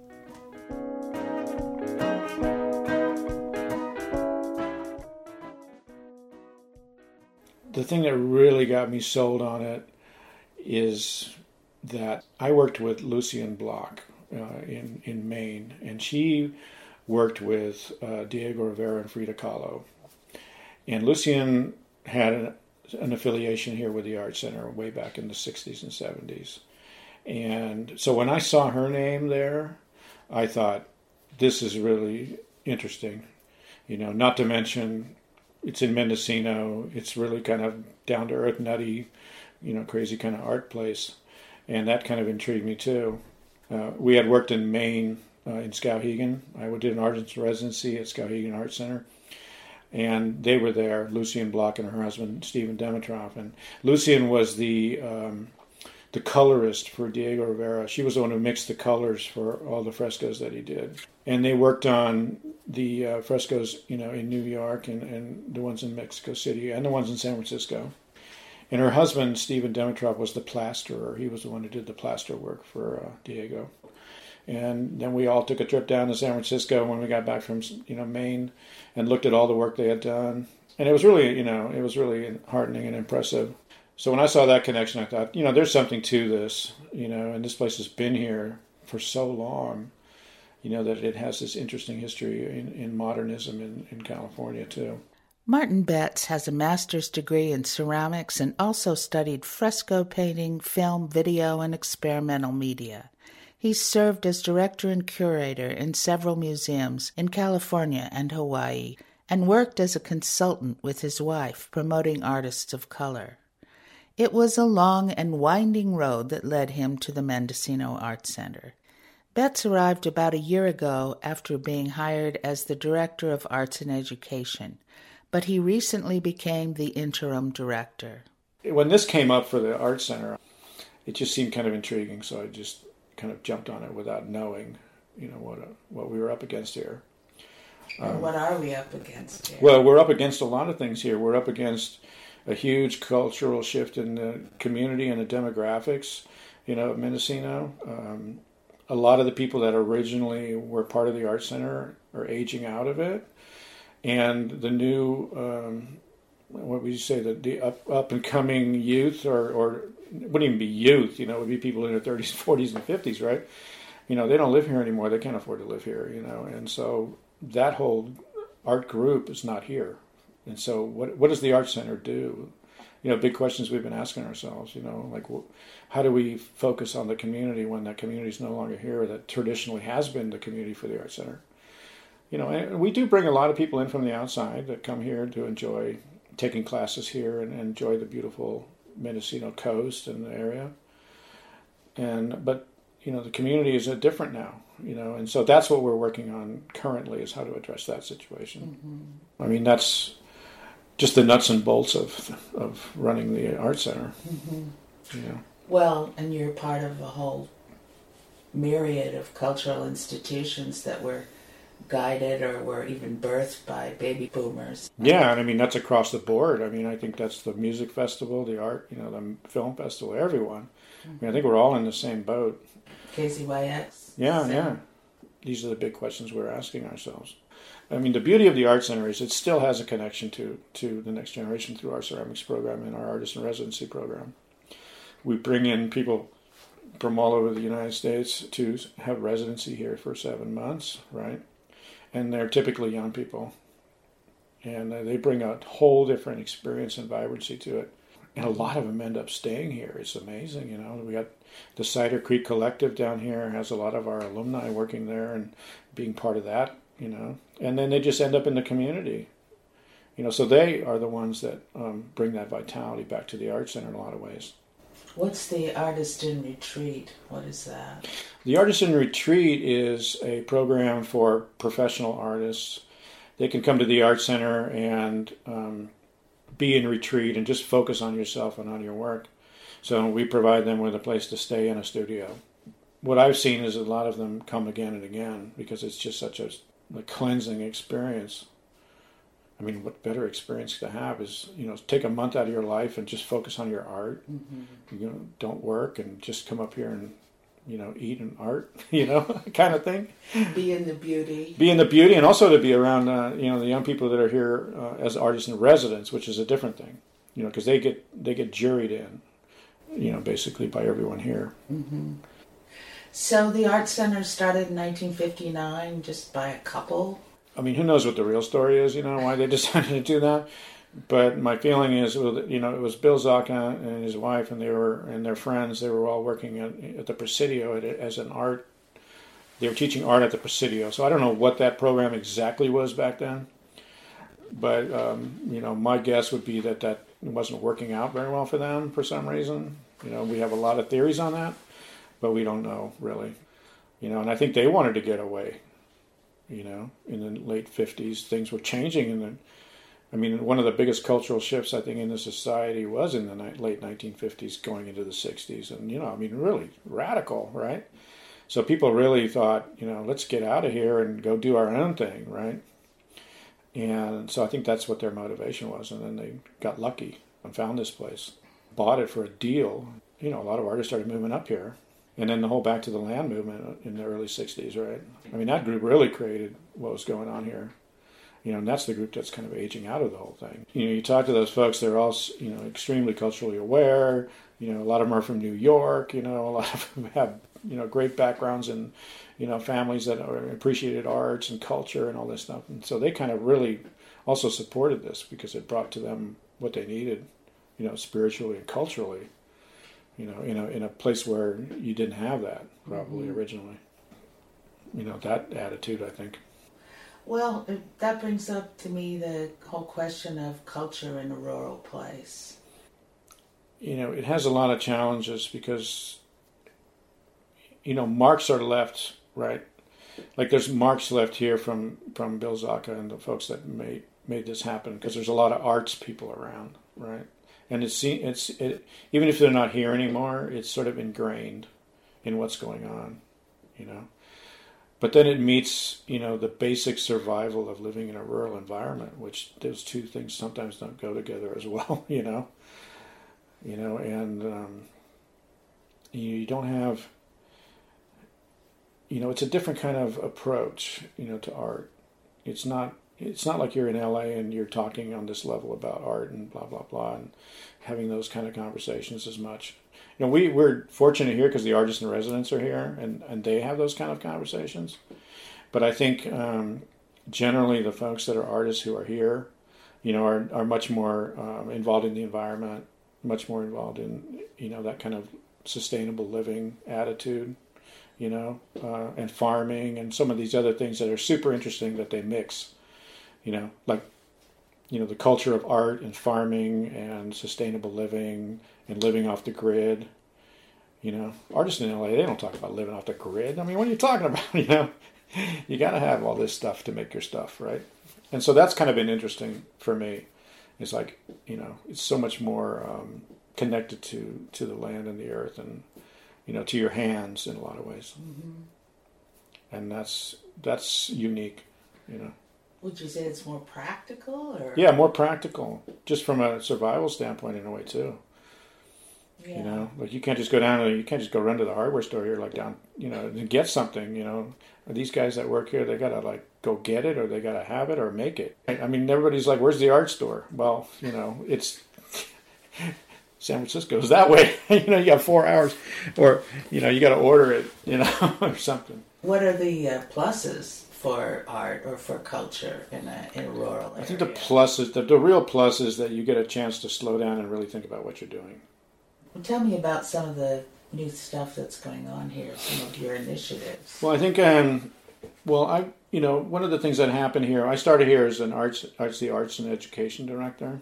The thing that really got me sold on it is that I worked with Lucienne Bloch uh, in, in Maine, and she worked with uh, Diego Rivera and Frida Kahlo. And Lucienne had an, an affiliation here with the Art Center way back in the sixties and seventies. And so when I saw her name there, I thought, this is really interesting. You know, not to mention, it's in Mendocino. It's really kind of down-to-earth, nutty, you know, crazy kind of art place. And that kind of intrigued me, too. Uh, we had worked in Maine, uh, in Skowhegan. I did an artist residency at Skowhegan Art Center. And they were there, Lucienne Bloch and her husband, Stephen Demetroff. And Lucienne was the um, the colorist for Diego Rivera. She was the one who mixed the colors for all the frescoes that he did. And they worked on the uh, frescoes, you know, in New York and, and the ones in Mexico City and the ones in San Francisco. And her husband, Stephen Demetroff, was the plasterer. He was the one who did the plaster work for uh, Diego. And then we all took a trip down to San Francisco when we got back from, you know, Maine, and looked at all the work they had done. And it was really, you know, it was really heartening and impressive. So when I saw that connection, I thought, you know, there's something to this, you know, and this place has been here for so long, you know, that it has this interesting history in, in modernism in, in California, too. Martin Bentz has a master's degree in ceramics and also studied fresco painting, film, video, and experimental media. He served as director and curator in several museums in California and Hawaii, and worked as a consultant with his wife, promoting artists of color. It was a long and winding road that led him to the Mendocino Art Center. Bentz arrived about a year ago after being hired as the director of arts and education, but he recently became the interim director. When this came up for the Art Center, it just seemed kind of intriguing, so I just kind of jumped on it without knowing, you know, what uh, what we were up against here. Um, what are we up against here? Well, we're up against a lot of things here. We're up against a huge cultural shift in the community and the demographics, you know, of Mendocino. Um, a lot of the people that originally were part of the Art Center are aging out of it. And the new um, what would you say, the, the up, up and coming youth, or, or it wouldn't even be youth, you know, it would be people in their thirties, forties, and fifties, right? You know, they don't live here anymore. They can't afford to live here, you know. And so that whole art group is not here. And so what what does the Art Center do? You know, big questions we've been asking ourselves, you know, like how do we focus on the community when that community is no longer here, that traditionally has been the community for the Art Center? You know, and we do bring a lot of people in from the outside that come here to enjoy taking classes here and enjoy the beautiful Mendocino coast and the area. And, but, you know, the community is different now, you know, and so that's what we're working on currently is how to address that situation. Mm-hmm. I mean, that's just the nuts and bolts of of running the Art Center. Mm-hmm. Yeah. Well, and you're part of a whole myriad of cultural institutions that were guided or were even birthed by baby boomers. Yeah, and I mean, that's across the board. I mean, I think that's the music festival, the art, you know, the film festival, everyone. I mean, I think we're all in the same boat. K Z Y X. Yeah, so. yeah. These are the big questions we're asking ourselves. I mean, the beauty of the Art Center is it still has a connection to, to the next generation through our ceramics program and our artist in residency program. We bring in people from all over the United States to have residency here for seven months, right? And they're typically young people. And they bring a whole different experience and vibrancy to it. And a lot of them end up staying here. It's amazing, you know. We got the Cider Creek Collective down here, has a lot of our alumni working there and being part of that. You know, and then they just end up in the community, you know, so they are the ones that um, bring that vitality back to the Art Center in a lot of ways. What's the Artist in Retreat? What is that? The Artist in Retreat is a program for professional artists. They can come to the Art Center and um, be in retreat and just focus on yourself and on your work. So we provide them with a place to stay in a studio. What I've seen is a lot of them come again and again because it's just such a the cleansing experience. I mean, what better experience to have is, you know, take a month out of your life and just focus on your art. Mm-hmm. You know, don't work and just come up here and, you know, eat and art, you know, kind of thing. Be in the beauty. Be in the beauty, and also to be around, uh, you know, the young people that are here uh, as artists in residence, which is a different thing, you know, because they get they get juried in, you know, basically by everyone here. Mm-hmm. So the Art Center started in nineteen fifty-nine just by a couple. I mean, who knows what the real story is, you know, why they decided to do that. But my feeling is, you know, it was Bill Zaka and his wife and they were and their friends. They were all working at, at the Presidio as an art. They were teaching art at the Presidio. So I don't know what that program exactly was back then. But, um, you know, my guess would be that that wasn't working out very well for them for some reason. You know, we have a lot of theories on that. But we don't know, really. You know, and I think they wanted to get away, you know, in the late fifties. Things were changing. In the, I mean, one of the biggest cultural shifts, I think, in the society was in the ni- late nineteen fifties going into the sixties. And, you know, I mean, really radical, right? So people really thought, you know, let's get out of here and go do our own thing, right? And so I think that's what their motivation was. And then they got lucky and found this place, bought it for a deal. You know, a lot of artists started moving up here. And then the whole Back to the Land movement in the early sixties, right? I mean, that group really created what was going on here. You know, and that's the group that's kind of aging out of the whole thing. You know, you talk to those folks, they're all, you know, extremely culturally aware. You know, a lot of them are from New York. You know, a lot of them have, you know, great backgrounds and, you know, families that appreciated arts and culture and all this stuff. And so they kind of really also supported this because it brought to them what they needed, you know, spiritually and culturally. You know, in a in a place where you didn't have that probably mm-hmm. originally. You know, that attitude, I think. Well, that brings up to me the whole question of culture in a rural place. You know, it has a lot of challenges because, you know, marks are left, right? Like there's marks left here from, from Bill Zaka and the folks that made made this happen because there's a lot of arts people around, right? And it's it's it, even if they're not here anymore, it's sort of ingrained in what's going on, you know. But then it meets, you know, the basic survival of living in a rural environment, which those two things sometimes don't go together as well, you know. You know, and um, you don't have, you know, it's a different kind of approach, you know, to art. It's not it's not like you're in L A and you're talking on this level about art and blah, blah, blah, and having those kind of conversations as much. You know, we, we're fortunate here because the artists in residence are here, and, and they have those kind of conversations. But I think um, generally the folks that are artists who are here, you know, are, are much more um, involved in the environment, much more involved in, you know, that kind of sustainable living attitude, you know, uh, and farming and some of these other things that are super interesting that they mix, you know, like, you know, the culture of art and farming and sustainable living and living off the grid. You know, artists in L A, they don't talk about living off the grid. I mean, what are you talking about? You know, you got to have all this stuff to make your stuff, right? And so that's kind of been interesting for me. It's like, you know, it's so much more um, connected to, to the land and the earth and, you know, to your hands in a lot of ways. Mm-hmm. And that's that's unique, you know. Would you say it's more practical? Or? Yeah, more practical, just from a survival standpoint in a way too. Yeah. You know, like you can't just go down and you can't just go run to the hardware store here, like down, you know, and get something. You know, these guys that work here, they gotta like go get it, or they gotta have it, or make it. I mean, everybody's like, "Where's the art store?" Well, you know, it's San Francisco's that way. You know, you got four hours, or you know, you gotta order it, you know, or something. What are the uh, pluses for art or for culture in a, in a rural area? I think the plus is, the, the real plus is that you get a chance to slow down and really think about what you're doing. Well, tell me about some of the new stuff that's going on here, some of your initiatives. Well, I think, um, well, I, you know, one of the things that happened here, I started here as an arts, arts the arts and education director.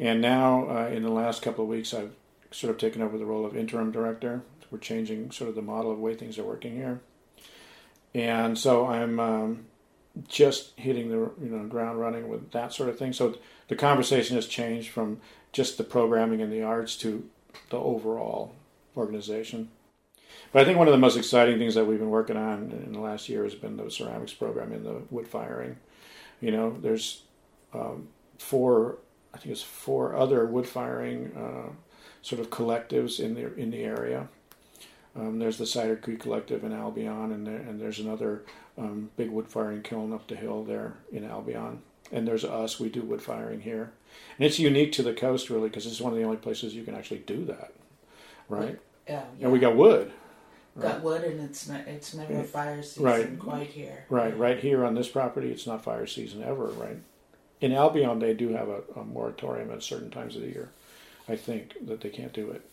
And now uh, in the last couple of weeks, I've sort of taken over the role of interim director. We're changing sort of the model of the way things are working here. And so I'm um, just hitting the you know ground running with that sort of thing. So the conversation has changed from just the programming and the arts to the overall organization. But I think one of the most exciting things that we've been working on in the last year has been the ceramics program and the wood firing. You know, there's um, four, I think it's four other wood firing uh, sort of collectives in the in the area. Um, there's the Cider Creek Collective in Albion, and, there, and there's another um, big wood firing kiln up the hill there in Albion. And there's us, we do wood firing here. And it's unique to the coast, really, because it's one of the only places you can actually do that, right? Oh, yeah. And we got wood. Right? Got wood, and it's not, it's never it, fire season right. quite here. Right, right here on this property, it's not fire season ever, right? In Albion, they do have a, a moratorium at certain times of the year, I think, that they can't do it.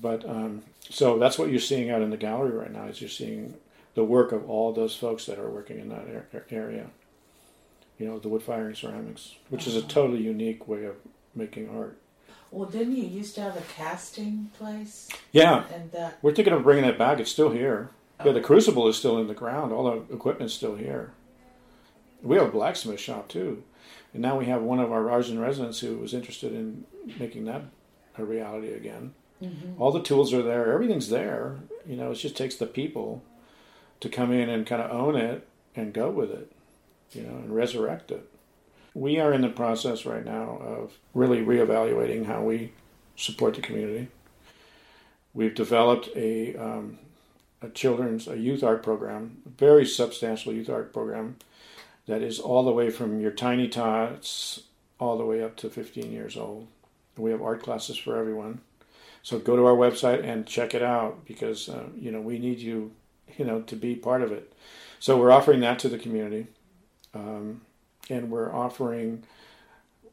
But um, so that's what you're seeing out in the gallery right now, is you're seeing the work of all those folks that are working in that er- area. You know, the wood firing ceramics, which uh-huh. is a totally unique way of making art. Well, didn't you used to have a casting place? Yeah. And that... We're thinking of bringing that back. It's still here. Oh. Yeah, the crucible is still in the ground. All the equipment's still here. We have a blacksmith shop, too. And now we have one of our artists in residence who was interested in making that a reality again. Mm-hmm. All the tools are there. Everything's there. You know, it just takes the people to come in and kind of own it and go with it, you know, and resurrect it. We are in the process right now of really reevaluating how we support the community. We've developed a, um, a children's, a youth art program, a very substantial youth art program that is all the way from your tiny tots all the way up to fifteen years old. And we have art classes for everyone. So go to our website and check it out because, uh, you know, we need you, you know, to be part of it. So we're offering that to the community. Um, and we're offering,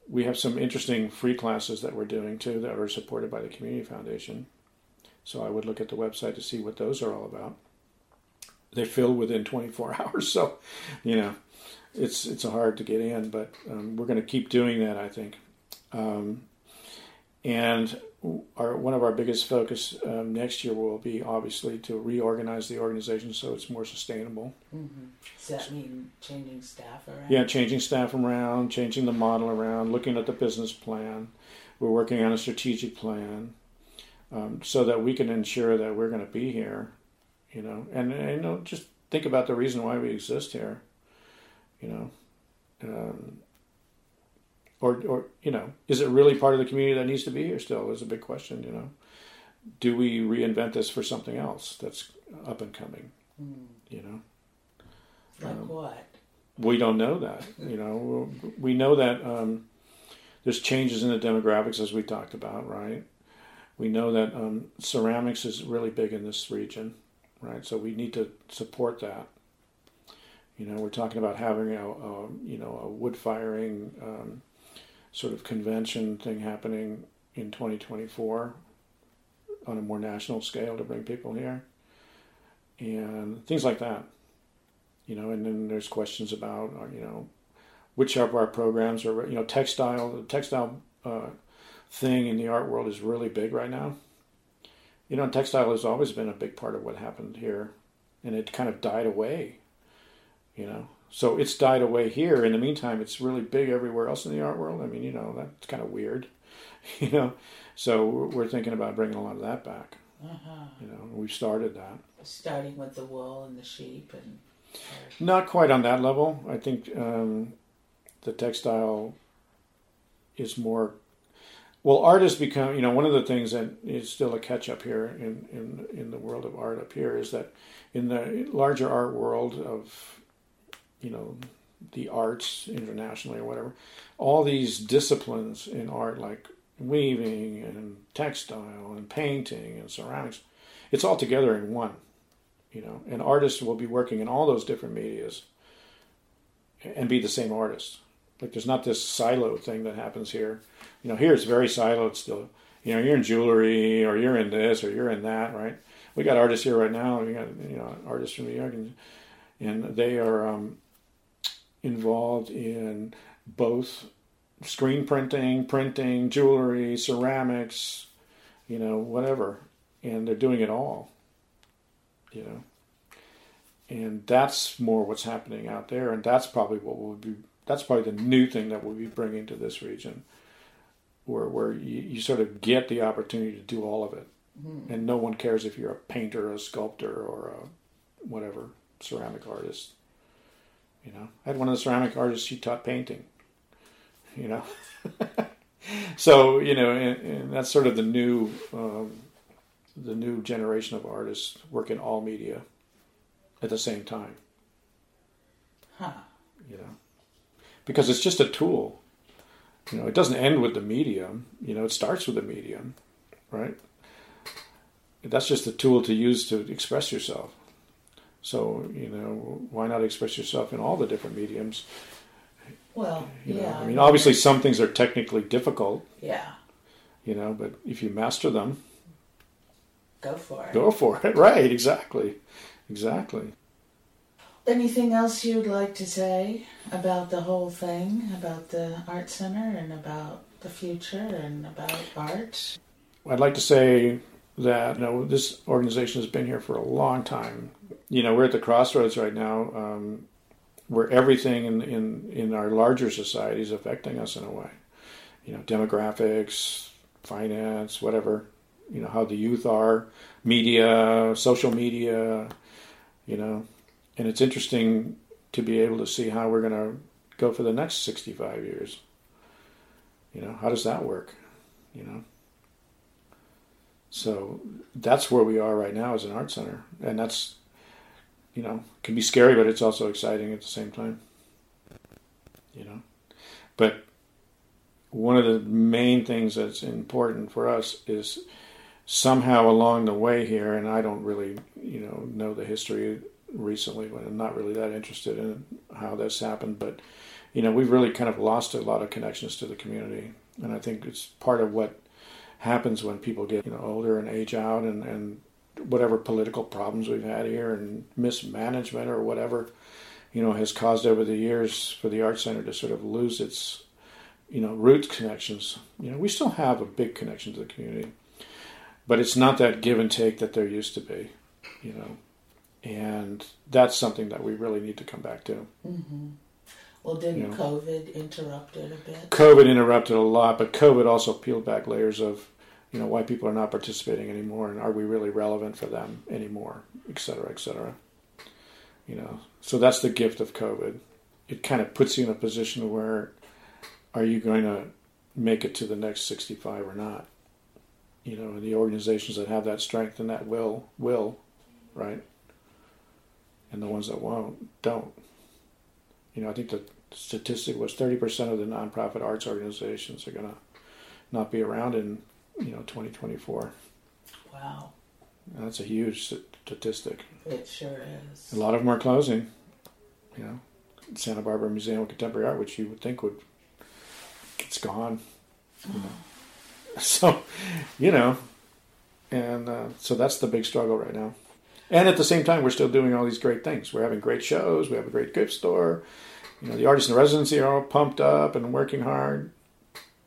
we have some interesting free classes that we're doing too that are supported by the Community Foundation. So I would look at the website to see what those are all about. They fill within twenty-four hours. So, you know, it's, it's hard to get in, but um, we're going to keep doing that, I think. Um, and... Our, one of our biggest focus um, next year will be obviously to reorganize the organization so it's more sustainable. Mm-hmm. Does that mean changing staff around? Yeah, changing staff around, changing the model around, looking at the business plan. We're working on a strategic plan um, so that we can ensure that we're going to be here, you know. And, and you know, just think about the reason why we exist here, you know. Um, Or, or you know, is it really part of the community that needs to be here still is a big question, you know. Do we reinvent this for something else that's up and coming, mm. you know? Like um, what? we don't know that. You know, we know that um, there's changes in the demographics, as we talked about, right? We know that um, ceramics is really big in this region, right? So we need to support that. You know, we're talking about having a, a you know a wood firing um, sort of convention thing happening in twenty twenty-four on a more national scale to bring people here, and things like that. You know, and then there's questions about you know which of our programs are you know textile the textile uh, thing in the art world is really big right now. You know, textile has always been a big part of what happened here, and it kind of died away. You know, so it's died away here. In the meantime, it's really big everywhere else in the art world. I mean, you know, that's kind of weird, you know. So we're thinking about bringing a lot of that back. Uh-huh. You know, we've started that. Starting with the wool and the sheep and... Not quite on that level. I think um, the textile is more... Well, art has become, you know, one of the things that is still a catch-up here in, in, in the world of art up here is that in the larger art world of... you know, the arts internationally or whatever, all these disciplines in art like weaving and textile and painting and ceramics, it's all together in one, you know, and artists will be working in all those different medias and be the same artist. Like there's not this silo thing that happens here. You know, here it's very siloed still. You know, you're in jewelry or you're in this or you're in that, right? We got artists here right now. We got, you know, artists from New York and, and they are... Um, involved in both screen printing, printing, jewelry, ceramics, you know, whatever. And they're doing it all, you know. And that's more what's happening out there. And that's probably what we'll be, that's probably the new thing that we'll be bringing to this region where, where you, you sort of get the opportunity to do all of it. Mm-hmm. And no one cares if you're a painter, a sculptor, or a whatever, ceramic artist. You know, I had one of the ceramic artists, she taught painting, you know. So, you know, and, and that's sort of the new um, the new generation of artists work in all media at the same time. Huh. You know, because it's just a tool. You know, it doesn't end with the medium. You know, it starts with the medium, right? That's just a tool to use to express yourself. So, you know, why not express yourself in all the different mediums? Well, you know, yeah. I mean, obviously some things are technically difficult. Yeah. You know, but if you master them... Go for it. Go for it. Right, exactly. Exactly. Anything else you'd like to say about the whole thing, about the Art Center and about the future and about art? I'd like to say... that, you know, this organization has been here for a long time. You know, we're at the crossroads right now um, where everything in, in, in our larger society is affecting us in a way. You know, demographics, finance, whatever, you know, how the youth are, media, social media, you know. And it's interesting to be able to see how we're going to go for the next sixty-five years. You know, how does that work, you know? So that's where we are right now as an art center. And that's, you know, can be scary, but it's also exciting at the same time, you know. But one of the main things that's important for us is somehow along the way here, and I don't really, you know, know the history recently, but I'm not really that interested in how this happened. But, you know, we've really kind of lost a lot of connections to the community. And I think it's part of what happens when people get, you know, older and age out and, and whatever political problems we've had here and mismanagement or whatever, you know, has caused over the years for the Art Center to sort of lose its, you know, root connections. You know, we still have a big connection to the community, but it's not that give and take that there used to be, you know, and that's something that we really need to come back to. Mm-hmm. Well, didn't you know, COVID interrupt it a bit? COVID interrupted a lot, but COVID also peeled back layers of, you know, why people are not participating anymore and are we really relevant for them anymore, et cetera, et cetera. You know, so that's the gift of COVID. It kind of puts you in a position where are you going to make it to the next sixty-five or not? You know, and the organizations that have that strength and that will, will, right? And the ones that won't, don't. you know, I think the statistic was thirty percent of the nonprofit arts organizations are going to not be around in, you know, twenty twenty-four. Wow. And that's a huge statistic. It sure is. A lot of them are closing, you know. Santa Barbara Museum of Contemporary Art, which you would think would, it's gone. You know. So, you know, and uh, so that's the big struggle right now. And at the same time, we're still doing all these great things. We're having great shows. We have a great gift store. You know, the artists in the residency are all pumped up and working hard.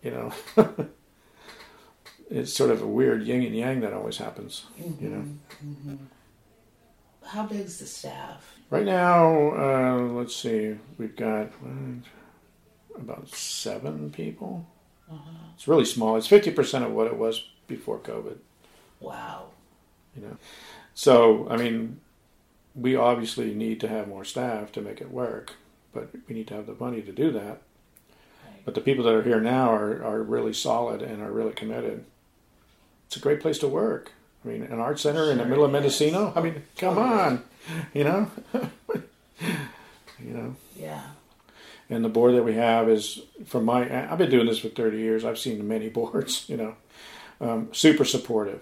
You know, it's sort of a weird yin and yang that always happens. Mm-hmm, you know, mm-hmm. How big's the staff? Right now, uh, let's see, we've got uh, about seven people. Uh-huh. It's really small. It's fifty percent of what it was before COVID. Wow. You know, so, I mean, we obviously need to have more staff to make it work, but we need to have the money to do that. Right. But the people that are here now are, are really solid and are really committed. It's a great place to work. I mean, an art center sure in the middle of Mendocino? Is. I mean, come totally. on, you know? You know? Yeah. And the board that we have is, from my, I've been doing this for thirty years. I've seen many boards, you know, um, super supportive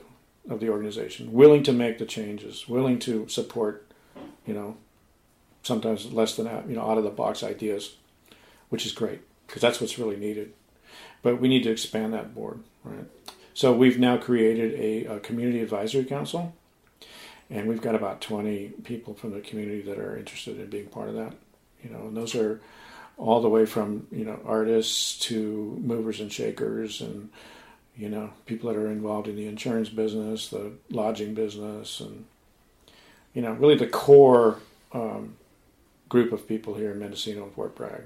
of the organization, willing to make the changes, willing to support, you know, sometimes less than that, you know, out-of-the-box ideas, which is great because that's what's really needed. But we need to expand that board, right? So we've now created a, a community advisory council, and we've got about twenty people from the community that are interested in being part of that. You know, and those are all the way from, you know, artists to movers and shakers and, you know, people that are involved in the insurance business, the lodging business, and, you know, really the core um, group of people here in Mendocino and Fort Bragg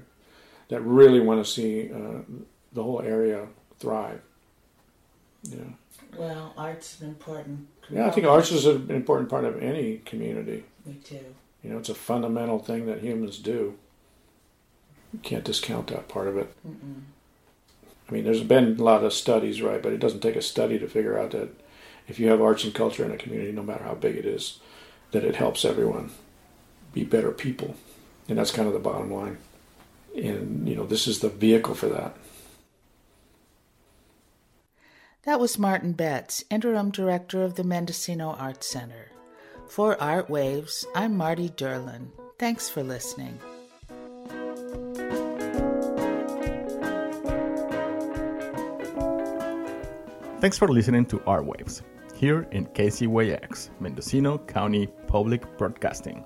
that really want to see uh, the whole area thrive. Yeah. Well, art's an important component. Yeah, I think arts is an important part of any community. Me too. You know, it's a fundamental thing that humans do. You can't discount that part of it. Mm-mm. I mean, there's been a lot of studies, right? But it doesn't take a study to figure out that if you have arts and culture in a community, no matter how big it is, that it helps everyone be better people. And that's kind of the bottom line. And, you know, this is the vehicle for that. That was Martin Bentz, Interim Director of the Mendocino Art Center. For Art Waves, I'm Marty Dörling. Thanks for listening. Thanks for listening to Art Waves, here in K Z Y X, Mendocino County Public Broadcasting.